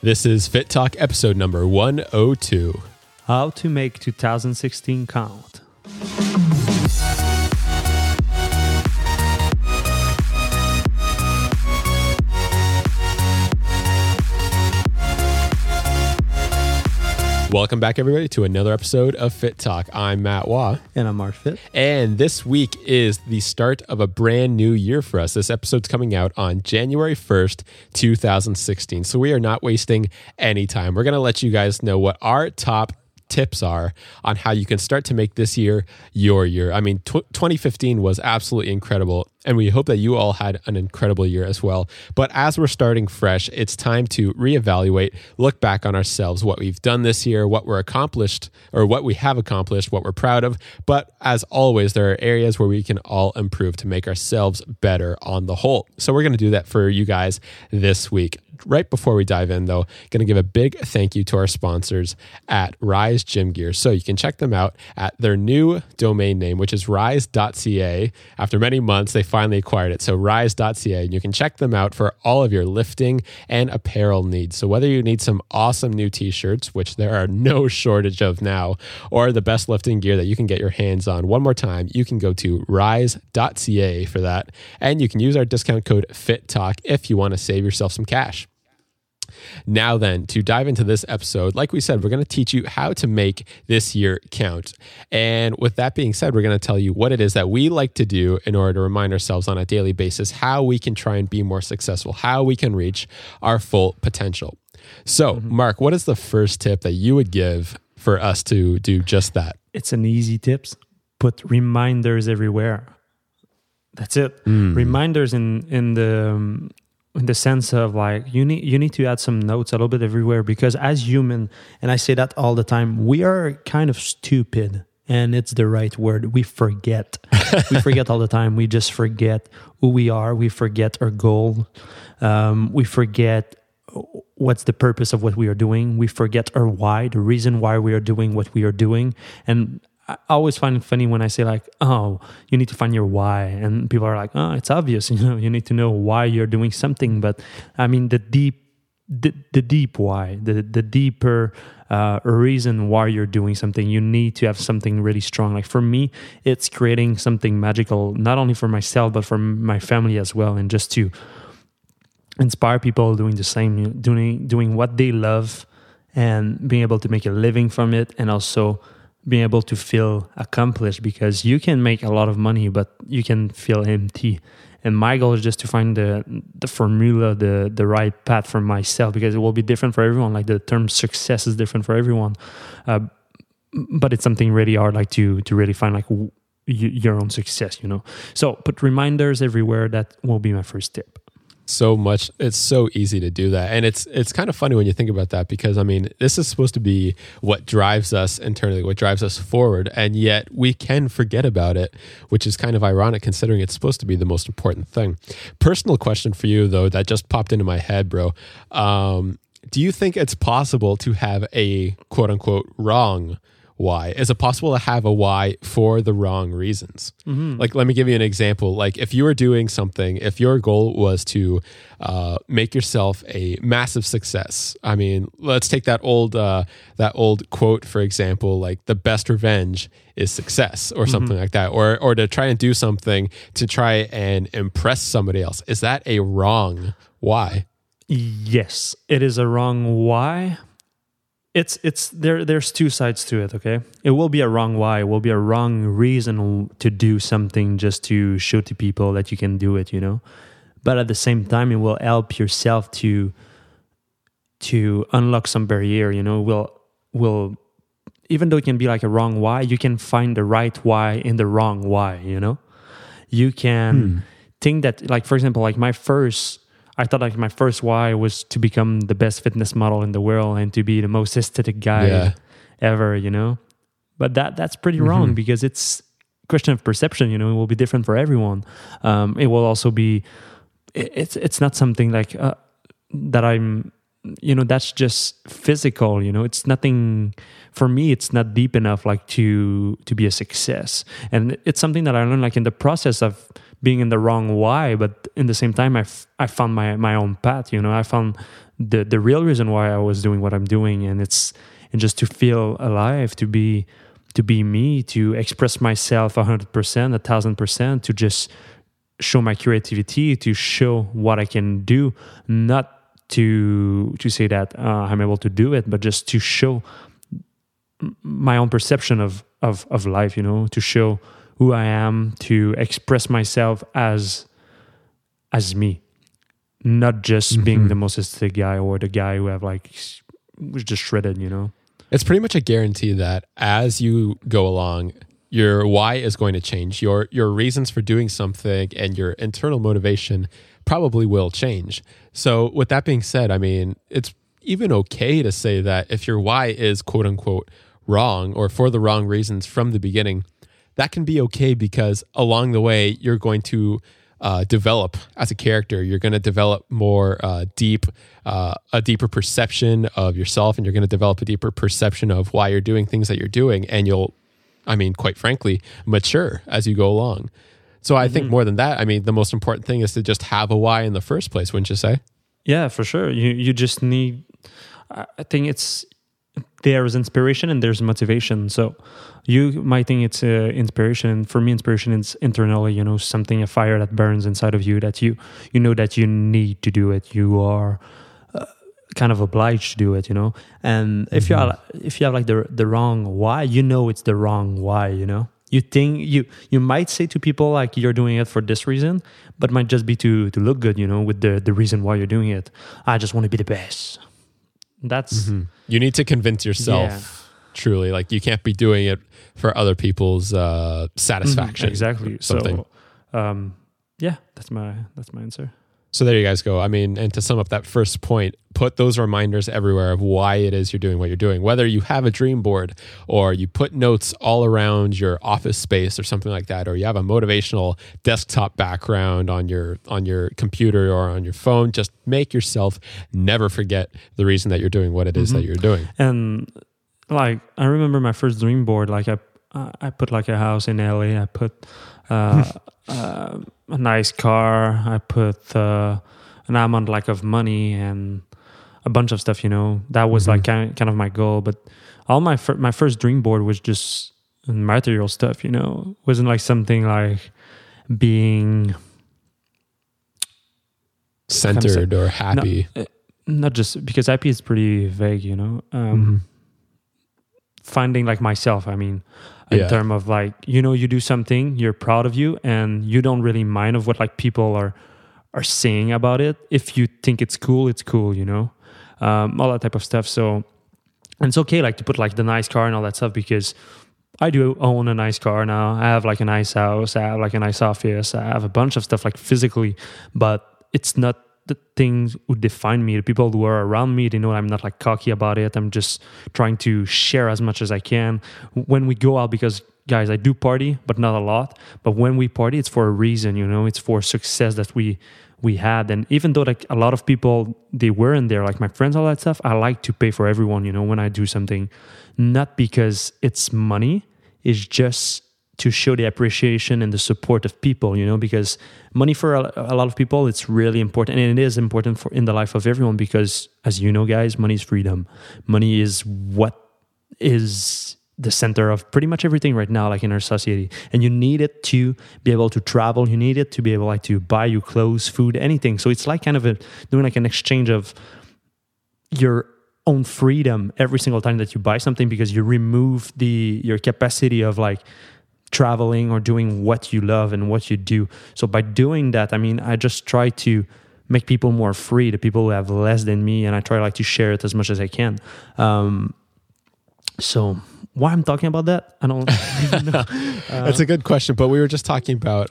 This is Fit Talk episode number 102. How to make 2016 count. Welcome back, everybody, to another episode of Fit Talk. I'm Matt Waugh. And I'm Mark Fit. And this week is the start of a brand new year for us. This episode's coming out on January 1st, 2016. So we are not wasting any time. We're going to let you guys know what our top tips are on how you can start to make this year your year. I mean, 2015 was absolutely incredible, and we hope that you all had an incredible year as well. But as we're starting fresh, it's time to reevaluate, look back on ourselves, what we've done this year, what we're accomplished or what we have accomplished, what we're proud of. But as always, there are areas where we can all improve to make ourselves better on the whole. So we're going to do that for you guys this week. Right before we dive in, though, going to give a big thank you to our sponsors at Rise Gym Gear. So you can check them out at their new domain name, which is rise.ca. After many months, they finally acquired it. So rise.ca, and you can check them out for all of your lifting and apparel needs. So whether you need some awesome new t-shirts, which there are no shortage of now, or the best lifting gear that you can get your hands on, one more time, you can go to rise.ca for that. And you can use our discount code FITTALK if you want to save yourself some cash. Now then, to dive into this episode, like we said, we're going to teach you how to make this year count. And with that being said, we're going to tell you what it is that we like to do in order to remind ourselves on a daily basis how we can try and be more successful, how we can reach our full potential. So, Mark, what is the first tip that you would give for us to do just that? It's an easy tip. Put reminders everywhere. That's it. Reminders in the sense of like, you need to add some notes a little bit everywhere, because as human, and I say that all the time, we are kind of stupid, and it's the right word. We forget. We forget all the time. We just forget who we are. We forget our goal. We forget what's the purpose of what we are doing. We forget our why, the reason why we are doing what we are doing. And I always find it funny when I say like, oh, you need to find your why. And people are like, oh, it's obvious. You need to know why you're doing something. But I mean, the deep why, the deeper reason why you're doing something, you need to have something really strong. Like for me, it's creating something magical, not only for myself, but for my family as well. And just to inspire people doing the same, doing what they love and being able to make a living from it. And also being able to feel accomplished, because you can make a lot of money, but you can feel empty. And my goal is just to find the formula, the right path for myself, because it will be different for everyone. Like the term success is different for everyone. But it's something really hard, like to really find like your own success, you know? So put reminders everywhere. That will be my first tip. So much. It's so easy to do that. And it's kind of funny when you think about that, because I mean, this is supposed to be what drives us internally, what drives us forward. And yet we can forget about it, which is kind of ironic considering it's supposed to be the most important thing. Personal question for you though, that just popped into my head, bro. Do you think it's possible to have a quote unquote wrong why? Is it possible to have a why for the wrong reasons? Like, let me give you an example. Like if you were doing something, if your goal was to make yourself a massive success, I mean, let's take that old quote, for example, like the best revenge is success, or something like that, or to try and do something to try and impress somebody else. Is that a wrong why? Yes, it is a wrong why. It's there's two sides to it, okay? It will be a wrong why, it will be a wrong reason to do something just to show to people that you can do it, you know? But at the same time, it will help yourself to unlock some barrier, you know? Will even though it can be like a wrong why, you can find the right why in the wrong why, you know? You can think that, like, for example, like my first why was to become the best fitness model in the world and to be the most aesthetic guy ever, you know? But that's pretty wrong, because it's a question of perception, you know? It will be different for everyone. It will also be... It's not something like that I'm... You know, that's just physical, you know? It's nothing... For me, it's not deep enough like to be a success. And it's something that I learned like in the process of being in the wrong why, but in the same time, I found my own path. You know, I found the real reason why I was doing what I'm doing, and just to feel alive, to be me, to express myself 100%, 1,000%, to just show my creativity, to show what I can do, not to say that I'm able to do it, but just to show my own perception of life, you know, to show who I am, to express myself as me, not just being the most aesthetic guy or the guy who was just shredded, you know. It's pretty much a guarantee that as you go along, your why is going to change. Your reasons for doing something and your internal motivation probably will change. So with that being said, I mean, it's even okay to say that if your why is quote unquote wrong or for the wrong reasons from the beginning, that can be okay because along the way, you're going to develop as a character. You're going to develop more a deeper perception of yourself, and you're going to develop a deeper perception of why you're doing things that you're doing, and you'll, I mean, quite frankly, mature as you go along. So I think more than that, I mean, the most important thing is to just have a why in the first place, wouldn't you say? Yeah, for sure. You just need, I think it's, there's inspiration and there's motivation. So you might think it's inspiration. For me, inspiration is internally, you know, something, a fire that burns inside of you that you know that you need to do it. You are kind of obliged to do it, you know. And if you have like the wrong why, you know it's the wrong why, you know. You think you might say to people like you're doing it for this reason, but might just be to look good, you know, with the reason why you're doing it. I just want to be the best. That's you need to convince yourself truly. Like you can't be doing it for other people's satisfaction. Exactly. Something. So that's my answer. So there you guys go. I mean, and to sum up that first point, put those reminders everywhere of why it is you're doing what you're doing. Whether you have a dream board or you put notes all around your office space or something like that, or you have a motivational desktop background on your computer or on your phone, just make yourself never forget the reason that you're doing what it is that you're doing. And like, I remember my first dream board, like I put like a house in LA, I put a nice car, I put an amount like of money and a bunch of stuff, you know. That was like kind of my goal, but all my first dream board was just material stuff, you know. It wasn't like something like being centered or happy. No, not just because happy is pretty vague, you know. Finding like myself, I mean, in terms of like, you know, you do something, you're proud of you, and you don't really mind of what like people are saying about it. If you think it's cool, you know, all that type of stuff. So, and it's okay like to put like the nice car and all that stuff, because I do own a nice car now. I have like a nice house. I have like a nice office. I have a bunch of stuff like physically, but it's not the things who define me. The people who are around me, they know I'm not like cocky about it. I'm just trying to share as much as I can when we go out, because guys, I do party, but not a lot. But when we party, it's for a reason, you know, it's for success that we had. And even though like a lot of people, they weren't there, like my friends, all that stuff, I like to pay for everyone, you know, when I do something, not because it's money, it's just to show the appreciation and the support of people, you know, because money for a lot of people, it's really important. And it is important for in the life of everyone, because as you know, guys, money is freedom. Money is what is the center of pretty much everything right now, like in our society. And you need it to be able to travel. You need it to be able like to buy you clothes, food, anything. So it's like kind of doing like an exchange of your own freedom every single time that you buy something, because you remove your capacity of like traveling or doing what you love and what you do. So by doing that, I mean, I just try to make people more free, the people who have less than me, and I try like to share it as much as I can. So why I'm talking about that, I don't even know. That's a good question, but we were just talking about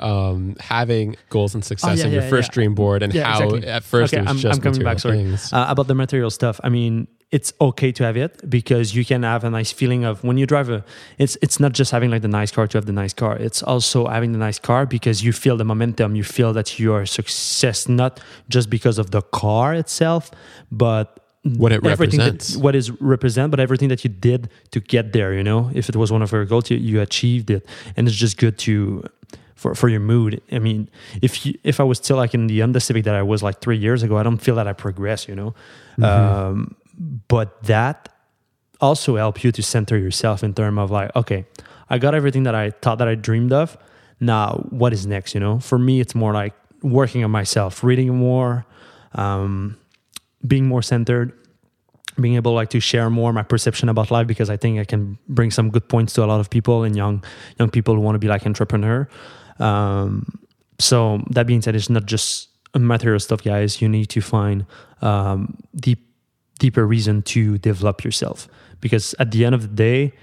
having goals and success in your first dream board, and how exactly. At first it was I'm coming back, things. Sorry. About the material stuff, I mean, it's okay to have it, because you can have a nice feeling of when you drive it's not just having like the nice car to have the nice car. It's also having the nice car because you feel the momentum. You feel that you are a success, not just because of the car itself, but what it represents, but everything that you did to get there, you know. If it was one of your goals, you achieved it. And it's just good to for your mood. I mean, if I was still like in the Honda Civic that I was like 3 years ago, I don't feel that I progress, you know. Mm-hmm. But that also help you to center yourself in terms of like, okay, I got everything that I thought that I dreamed of. Now, what is next, you know? For me, it's more like working on myself, reading more, being more centered, being able like to share more my perception about life, because I think I can bring some good points to a lot of people and young people who want to be like entrepreneur. So that being said, it's not just material stuff, guys. You need to find deeper reason to develop yourself, because at the end of the day,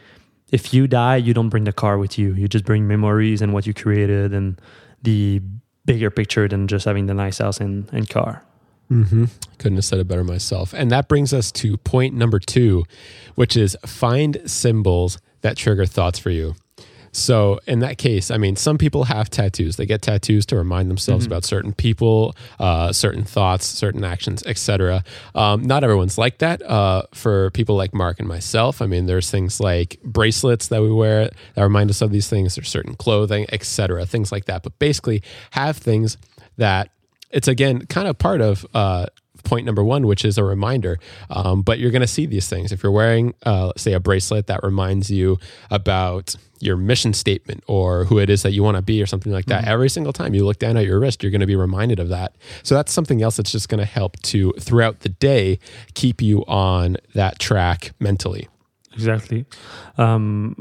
if you die, you don't bring the car with you. You just bring memories and what you created and the bigger picture than just having the nice house and car. Mm-hmm. Couldn't have said it better myself. And that brings us to point number 2, which is find symbols that trigger thoughts for you. So in that case, I mean, some people have tattoos. They get tattoos to remind themselves about certain people, certain thoughts, certain actions, etc. Not everyone's like that. For people like Mark and myself, I mean, there's things like bracelets that we wear that remind us of these things. There's certain clothing, etc. Things like that. But basically, have things that it's, again, kind of part of point number 1, which is a reminder. But you're going to see these things. If you're wearing, say, a bracelet that reminds you about your mission statement or who it is that you want to be or something like that, every single time you look down at your wrist, you're going to be reminded of that. So that's something else that's just going to help to, throughout the day, keep you on that track mentally. Exactly. I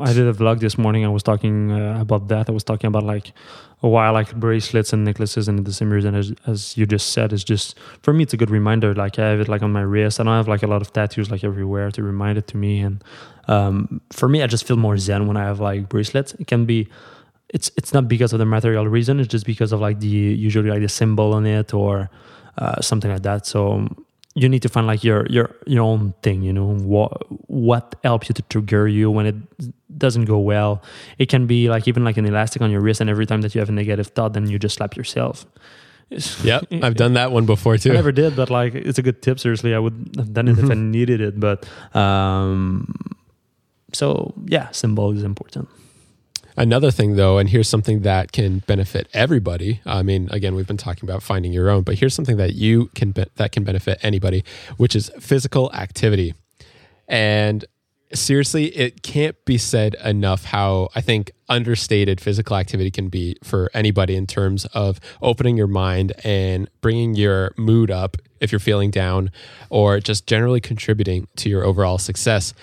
did a vlog this morning. I was talking about that. I was talking about like why I like bracelets and necklaces, and the same reason as you just said. It's just, for me, it's a good reminder. Like I have it like on my wrist. I don't have like a lot of tattoos like everywhere to remind it to me. And for me, I just feel more zen when I have like bracelets. It can be, it's not because of the material reason. It's just because of like the, usually like the symbol on it or something like that. So you need to find like your own thing, you know, what helps you to trigger you when it doesn't go well. It can be like even like an elastic on your wrist, and every time that you have a negative thought, then you just slap yourself. Yep, I've done that one before too. I never did, but like it's a good tip. Seriously, I would have done it if I needed it. But so yeah, symbol is important. Another thing though, and here's something that can benefit everybody. I mean, again, we've been talking about finding your own, but here's something that can benefit anybody, which is physical activity. And seriously, it can't be said enough how I think understated physical activity can be for anybody in terms of opening your mind and bringing your mood up if you're feeling down, or just generally contributing to your overall success.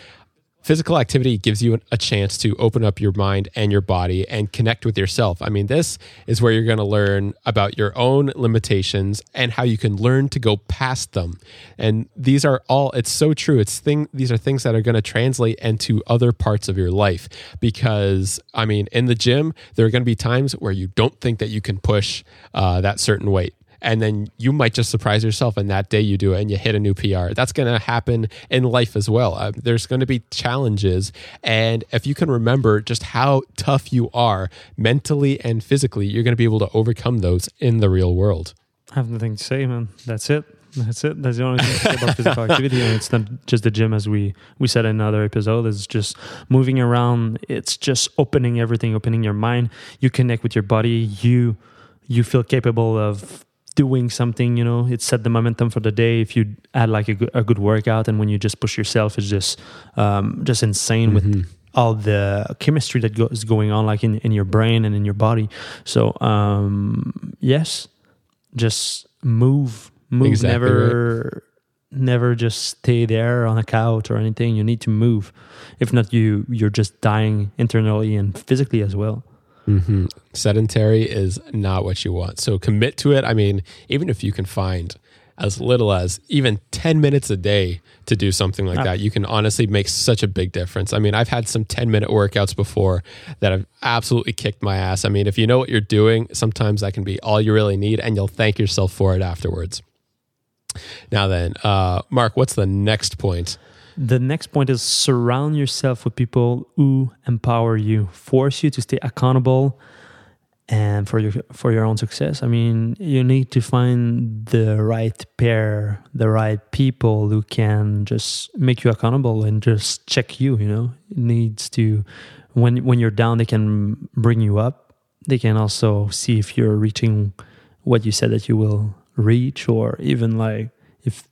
Physical activity gives you a chance to open up your mind and your body and connect with yourself. I mean, this is where you're going to learn about your own limitations and how you can learn to go past them. And these are all, it's so true. These are things that are going to translate into other parts of your life, because, I mean, in the gym, there are going to be times where you don't think that you can push that certain weight. And then you might just surprise yourself, and that day you do it and you hit a new PR. That's going to happen in life as well. There's going to be challenges. And if you can remember just how tough you are mentally and physically, you're going to be able to overcome those in the real world. I have nothing to say, man. That's it. That's the only thing about physical activity. And it's not just the gym, as we said in another episode. It's just moving around. It's just opening everything, opening your mind. You connect with your body. You feel capable of doing something, you know. It set the momentum for the day. If you add like a good workout, and when you just push yourself, it's just insane with all the chemistry that is going on, like in your brain and in your body. So yes, just move. Exactly, never just stay there on a couch or anything. You need to move. If not, you're just dying internally and physically as well. Mm-hmm. Sedentary is not what you want. So commit to it. I mean, even if you can find as little as even 10 minutes a day to do something like that, you can honestly make such a big difference. I mean, I've had some 10-minute workouts before that have absolutely kicked my ass. I mean, if you know what you're doing, sometimes that can be all you really need, and you'll thank yourself for it afterwards. Now then, Mark, what's the next point? The next point is surround yourself with people who empower you, force you to stay accountable and for your own success. I mean, you need to find the right pair, the right people who can just make you accountable and just check you, you know. It needs to, when you're down, they can bring you up They can also see if you're reaching what you said that you will reach, or even like if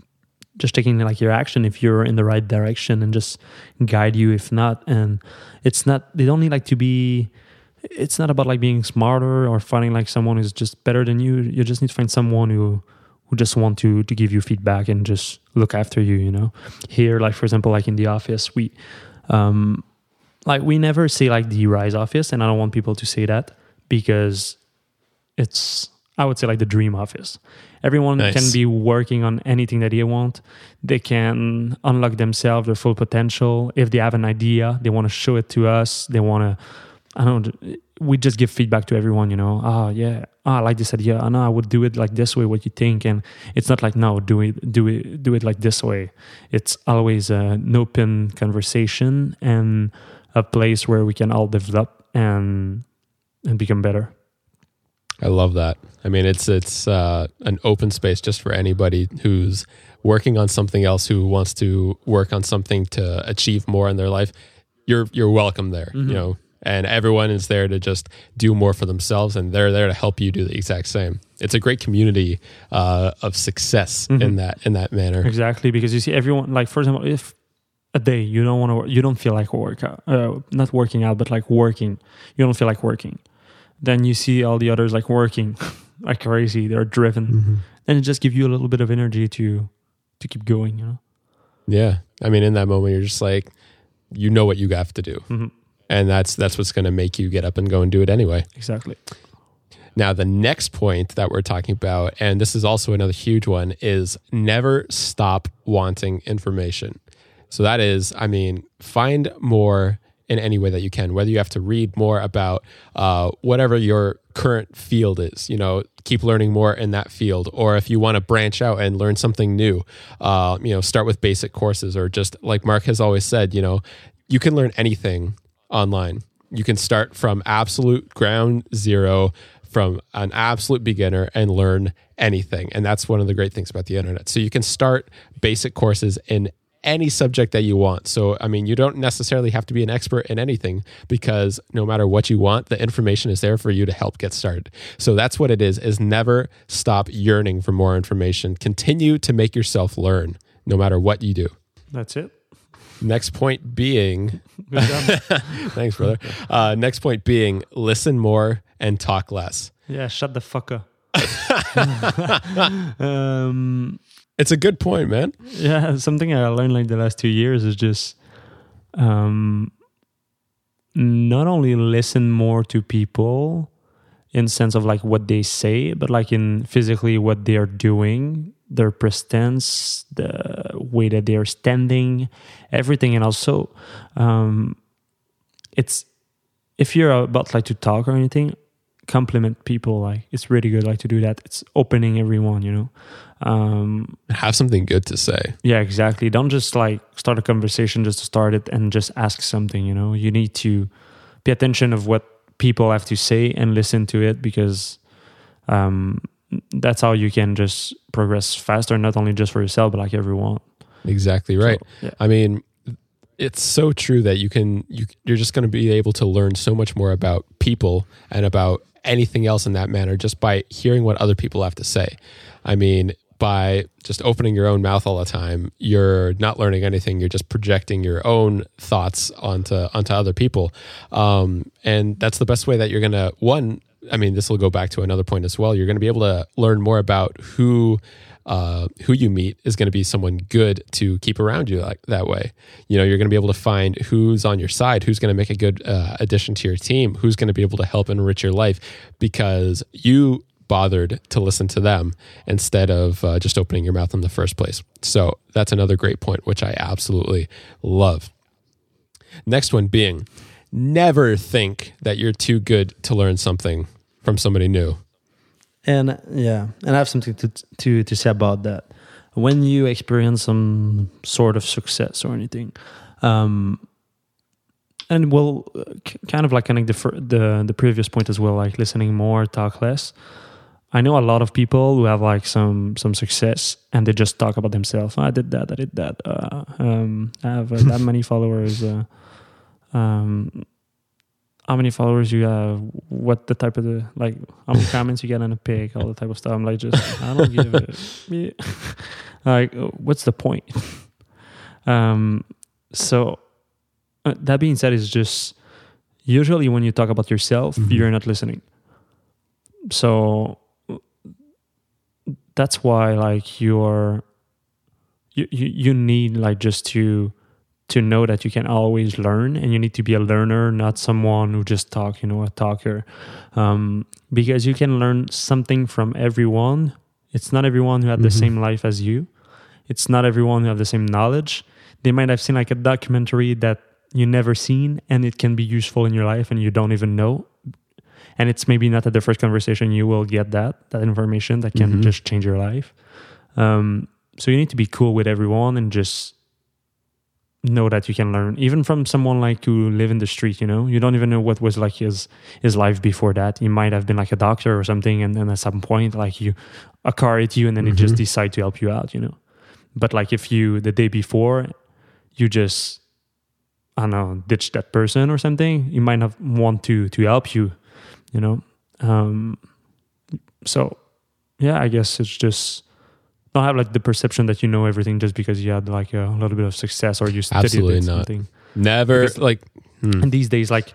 just taking like your action, if you're in the right direction, and just guide you if not. And it's not, they don't need like to be, it's not about like being smarter or finding like someone who's just better than you. You just need to find someone who just want to give you feedback and just look after you, you know. Here, like for example, like in the office, we never say like the Rise office, and I don't want people to say that, because it's, I would say like the dream office. Everyone can be working on anything that they want. They can unlock themselves, their full potential. If they have an idea, they want to show it to us. They want to, we just give feedback to everyone, you know. I like this idea. I know I would do it like this way, what you think. And it's not like, no, do it like this way. It's always an open conversation and a place where we can all develop and become better. I love that. I mean, it's an open space just for anybody who's working on something else, who wants to work on something to achieve more in their life. You're welcome there, mm-hmm. you know. And everyone is there to just do more for themselves, and they're there to help you do the exact same. It's a great community of success mm-hmm. in that manner. Exactly, because you see everyone, like for example, if a day you don't feel like working out, you don't feel like working, then you see all the others like working like crazy. They're driven, mm-hmm. and it just gives you a little bit of energy to keep going, you know. Yeah, I mean, in that moment, you're just like, you know what you have to do. Mm-hmm. And that's what's going to make you get up and go and do it anyway. Exactly. Now, the next point that we're talking about, and this is also another huge one, is never stop wanting information. So that is, I mean, find more in any way that you can, whether you have to read more about whatever your current field is, you know, keep learning more in that field. Or if you want to branch out and learn something new, you know, start with basic courses, or just like Mark has always said, you know, you can learn anything online. You can start from absolute ground zero, from an absolute beginner, and learn anything. And that's one of the great things about the internet. So you can start basic courses in any subject that you want. So, I mean, you don't necessarily have to be an expert in anything, because no matter what you want, the information is there for you to help get started. So that's what it is never stop yearning for more information. Continue to make yourself learn, no matter what you do. That's it. Next point being, thanks brother. Next point being, listen more and talk less. Yeah, shut the fuck up. It's a good point, man. Yeah, something I learned like the last 2 years is just not only listen more to people in sense of like what they say, but like in physically what they are doing, their prestance, the way that they are standing, everything. And also, it's, if you're about like to talk or anything, compliment people. Like, it's really good like to do that. It's opening everyone, you know. Have something good to say. Yeah, exactly. Don't just like start a conversation just to start it and just ask something, you know. You need to pay attention of what people have to say and listen to it, because that's how you can just progress faster, not only just for yourself, but like everyone. Exactly right. So, yeah. I mean, it's so true that you're just going to be able to learn so much more about people and about anything else in that manner, just by hearing what other people have to say. I mean, by just opening your own mouth all the time, you're not learning anything. You're just projecting your own thoughts onto other people. And that's the best way that you're going to, one, I mean, this will go back to another point as well. You're going to be able to learn more about who you meet is going to be someone good to keep around you like that way. You know, you're going to be able to find who's on your side, who's going to make a good addition to your team, who's going to be able to help enrich your life, because you bothered to listen to them instead of just opening your mouth in the first place. So that's another great point, which I absolutely love. Next one being, never think that you're too good to learn something from somebody new. And yeah, and I have something to say about that. When you experience some sort of success or anything, and we'll kind of like connect the previous point as well, like listening more, talk less. I know a lot of people who have like some success, and they just talk about themselves. Oh, I did that, I did that. I have that many followers. how many followers you have, what the type of the, like, how many comments you get on a pic, all the type of stuff. I'm like, just, I don't give it. Yeah. Like, what's the point? So that being said, is just usually when you talk about yourself, mm-hmm. you're not listening. So that's why, like, you need, like, just to know that you can always learn, and you need to be a learner, not someone who just talk, a talker. Because you can learn something from everyone. It's not everyone who had mm-hmm. the same life as you. It's not everyone who have the same knowledge. They might have seen, like, a documentary that you never seen, and it can be useful in your life and you don't even know. And it's maybe not at the first conversation you will get that information that can mm-hmm. just change your life. So you need to be cool with everyone and just know that you can learn, even from someone like who live in the street. You don't even know what was like his life before that. He might have been like a doctor or something, and then at some point, like, a car hit you, and then mm-hmm. it just decide to help you out. But like, if you the day before you just, I don't know, ditched that person or something, you might not want to help you. So yeah, I guess it's just don't have like the perception that you know everything just because you had like a little bit of success or you studied Absolutely something. Never because, like and these days, like,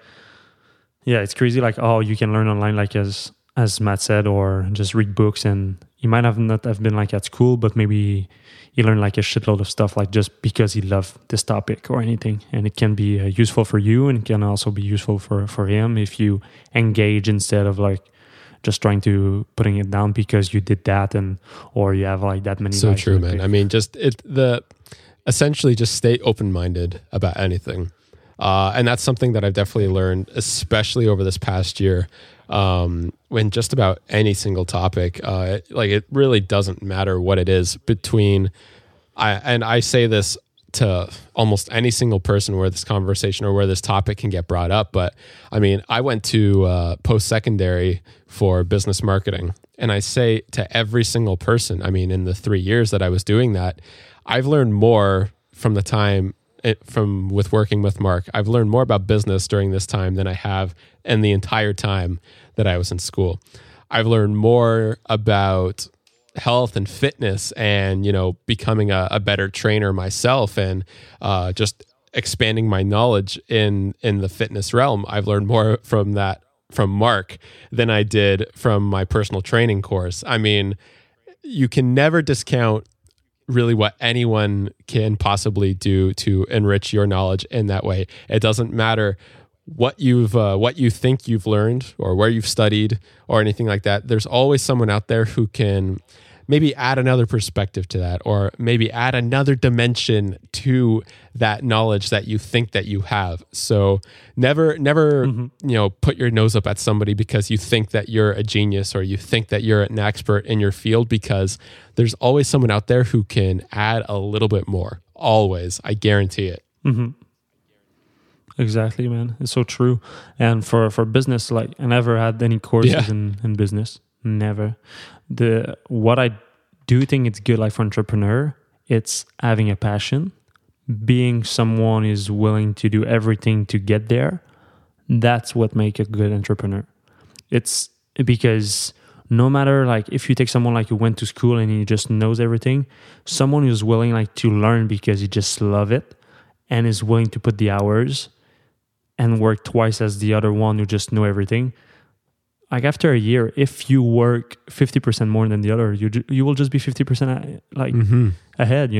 yeah, it's crazy. Like, oh, you can learn online, like as Matt said, or just read books, and he might have not have been like at school, but maybe he learned like a shitload of stuff, like just because he loved this topic or anything. And it can be useful for you, and it can also be useful for him if you engage instead of like just trying to putting it down because you did that or you have like that many. So true, man. I mean, just essentially just stay open-minded about anything. And that's something that I've definitely learned, especially over this past year. When just about any single topic, like it really doesn't matter what it is between, I say this to almost any single person where this conversation or where this topic can get brought up. But I mean, I went to post-secondary for business marketing, and I say to every single person, I mean, in the 3 years that I was doing that, I've learned more from the time with working with Mark. I've learned more about business during this time than I have in the entire time that I was in school. I've learned more about health and fitness and, becoming a better trainer myself and just expanding my knowledge in the fitness realm. I've learned more from that, from Mark, than I did from my personal training course. I mean, you can never discount really what anyone can possibly do to enrich your knowledge in that way. It doesn't matter what you think you've learned or where you've studied or anything like that. There's always someone out there who can maybe add another perspective to that, or maybe add another dimension to that knowledge that you think that you have. So never, mm-hmm. Put your nose up at somebody because you think that you're a genius or you think that you're an expert in your field, because there's always someone out there who can add a little bit more. Always. I guarantee it. Mm-hmm. Exactly, man. It's so true. And for business, like, I never had any courses in business. Never. What I do think it's good, like, for entrepreneur, it's having a passion, being someone is willing to do everything to get there. That's what make a good entrepreneur. It's because no matter, like, if you take someone like who went to school and he just knows everything, someone who's willing, like, to learn because he just love it and is willing to put the hours and work twice as the other one who just know everything. Like, after a year, if you work 50% more than the other, you will just be 50% like mm-hmm. ahead,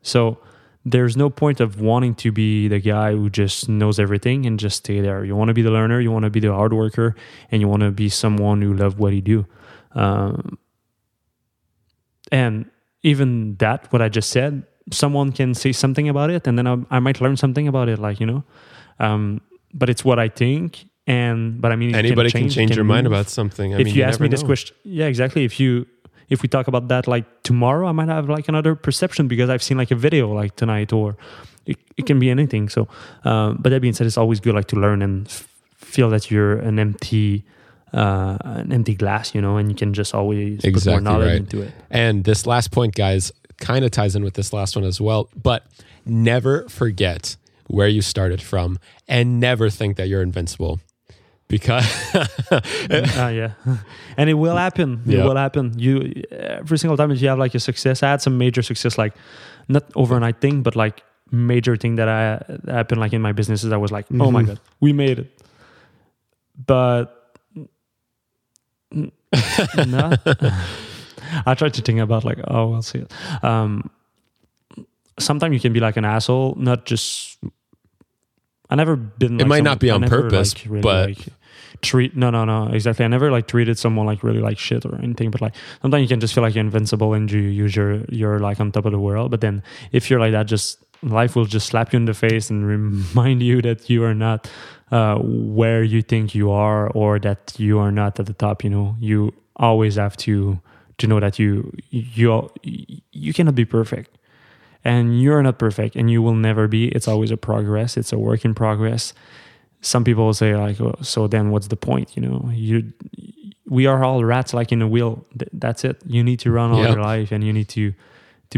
So there's no point of wanting to be the guy who just knows everything and just stay there. You want to be the learner, you want to be the hard worker, and you want to be someone who loves what you do. And even that, what I just said, someone can say something about it, and then I might learn something about it, like, but it's what I think. But I mean, anybody can change your mind about something. If you ask me this question, yeah, exactly. If we talk about that, like, tomorrow, I might have like another perception because I've seen like a video like tonight, or it can be anything. So, but that being said, it's always good, like, to learn and feel that you're an empty glass, and you can just always put more knowledge into it. And this last point, guys, kind of ties in with this last one as well, but never forget where you started from, and never think that you're invincible. because yeah, and it will happen. It will happen. You every single time that you have like a success, I had some major success, like not overnight thing, but like major thing that I happened like in my businesses. I was like, oh my God, we made it. But no, I tried to think about like, oh, we'll see it. Sometimes you can be like an asshole, not just. I never been. Like, it might someone, not be on purpose, like, really, but like, exactly. I never like treated someone like really like shit or anything. But like sometimes you can just feel like you're invincible and you're like on top of the world. But then if you're like that, just life will just slap you in the face and remind you that you are not where you think you are, or that you are not at the top. You know, you always have to know that you cannot be perfect. And you're not perfect, and you will never be. It's always a progress. It's a work in progress. Some people will say like, oh, so then what's the point? You know, we are all rats like in a wheel. That's it. You need to run all your life, and you need to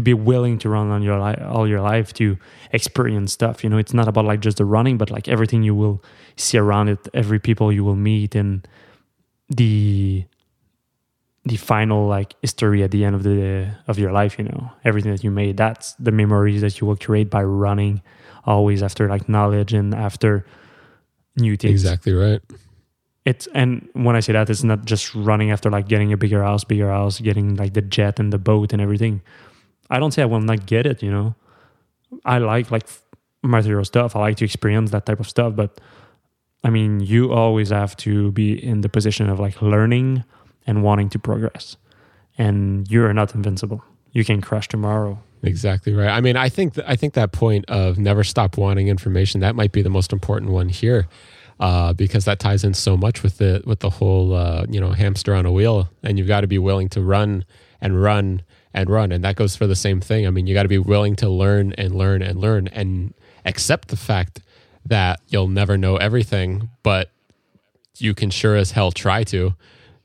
be willing to run on your all your life to experience stuff. You know, it's not about like just the running, but like everything you will see around it, every people you will meet, and the final like history at the end of your life, you know, everything that you made, that's the memories that you will create by running always after like knowledge and after new things. Exactly right. It's, and when I say that, it's not just running after like getting a bigger house, getting like the jet and the boat and everything. I don't say I will not get it, you know. I like material stuff. I like to experience that type of stuff, but I mean, you always have to be in the position of like learning and wanting to progress. And you're not invincible. You can crash tomorrow. Exactly right. I mean, I think that point of never stop wanting information, that might be the most important one here, because that ties in so much with the whole hamster on a wheel. And you've got to be willing to run and run and run. And that goes for the same thing. I mean, you got to be willing to learn and learn and learn and accept the fact that you'll never know everything, but you can sure as hell try to.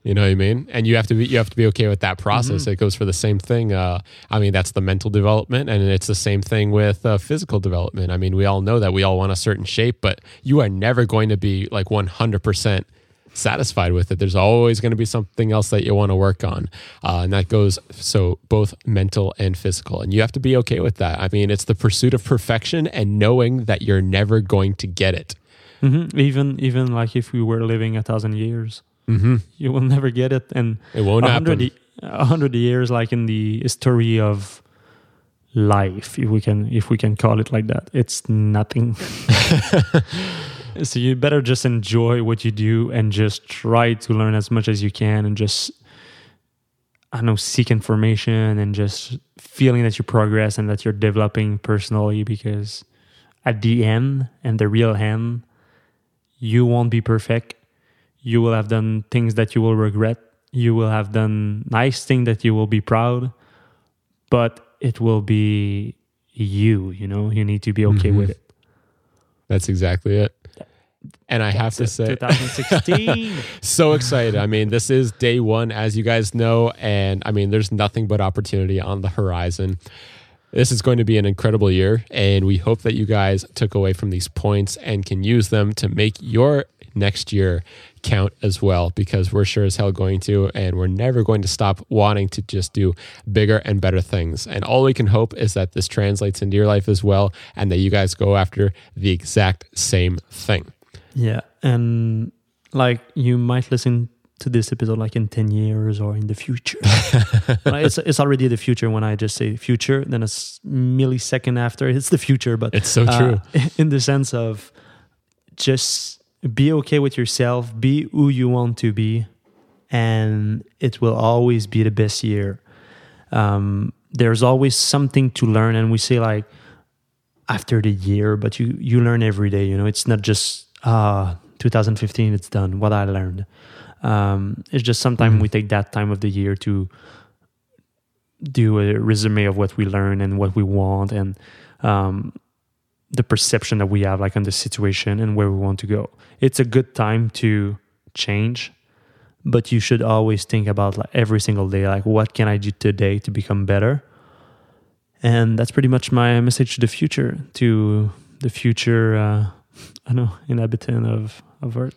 You know what I mean? And you have to be okay with that process. Mm-hmm. It goes for the same thing. I mean, that's the mental development, and it's the same thing with physical development. I mean, we all know that we all want a certain shape, but you are never going to be like 100% satisfied with it. There's always going to be something else that you want to work on. And that goes so both mental and physical. And you have to be okay with that. I mean, it's the pursuit of perfection and knowing that you're never going to get it. Mm-hmm. Even like if we were living 1,000 years. Mm-hmm. You will never get it, and it won't happen. 100 years, like in the history of life, if we can call it like that, it's nothing. So you better just enjoy what you do and just try to learn as much as you can, and just seek information and just feeling that you progress and that you're developing personally. Because at the end, and the real end, you won't be perfect. You will have done things that you will regret. You will have done nice things that you will be proud, but it will be you know, you need to be okay with it. That's exactly it. And I have to say, 2016. So excited. I mean, this is day one, as you guys know, and I mean, there's nothing but opportunity on the horizon. This is going to be an incredible year, and we hope that you guys took away from these points and can use them to make your next year count as well, because we're sure as hell going to, and we're never going to stop wanting to just do bigger and better things. And all we can hope is that this translates into your life as well, and that you guys go after the exact same thing. Yeah. And like, you might listen to this episode like in 10 years or in the future. It's already the future. When I just say future, then a millisecond after, it's the future. But it's so true, in the sense of just be okay with yourself, be who you want to be, and it will always be the best year. There's always something to learn, and we say like after the year, but you learn every day, you know. It's not just 2015, it's done, what I learned. It's just sometimes we take that time of the year to do a resume of what we learn and what we want, and the perception that we have like on the situation and where we want to go. It's a good time to change, but you should always think about like every single day, like, what can I do today to become better? And that's pretty much my message to the future inhabitant of of Earth.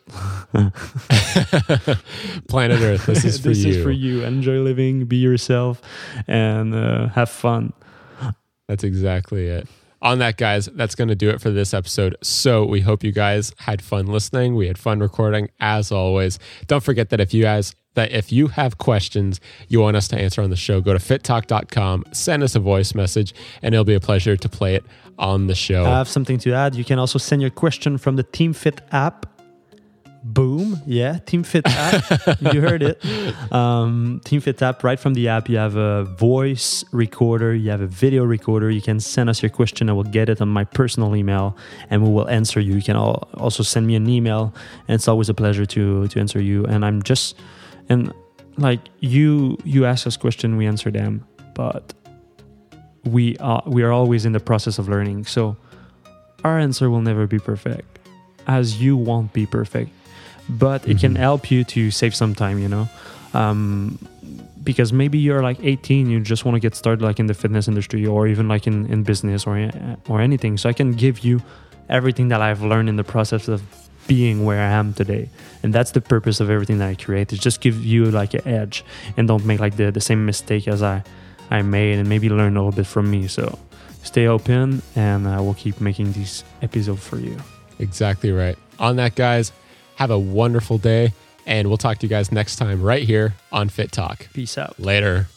Planet Earth, this is for you. This is for you. Enjoy living, be yourself, and have fun. That's exactly it. On that, guys, that's going to do it for this episode. So we hope you guys had fun listening. We had fun recording, as always. Don't forget that if you have questions you want us to answer on the show, go to fittalk.com, send us a voice message, and it'll be a pleasure to play it on the show. I have something to add. You can also send your question from the Team Fit app. Boom. Yeah, Team Fit app. You heard it. Team Fit app, right from the app, you have a voice recorder, you have a video recorder. You can send us your question. I will get it on my personal email and we will answer you. You can also send me an email, and it's always a pleasure to answer you. And I'm just... And like you ask us questions, we answer them, but we are always in the process of learning. So our answer will never be perfect, as you won't be perfect, but it can help you to save some time, because maybe you're like 18, you just want to get started like in the fitness industry, or even like in business or anything. So I can give you everything that I've learned in the process of being where I am today, and that's the purpose of everything that I create, is just give you like an edge and don't make like the same mistake as I made, and maybe learn a little bit from me. So stay open, and I will keep making these episodes for you. Exactly right. On that, guys, have a wonderful day, and we'll talk to you guys next time right here on Fit Talk. Peace out. Later.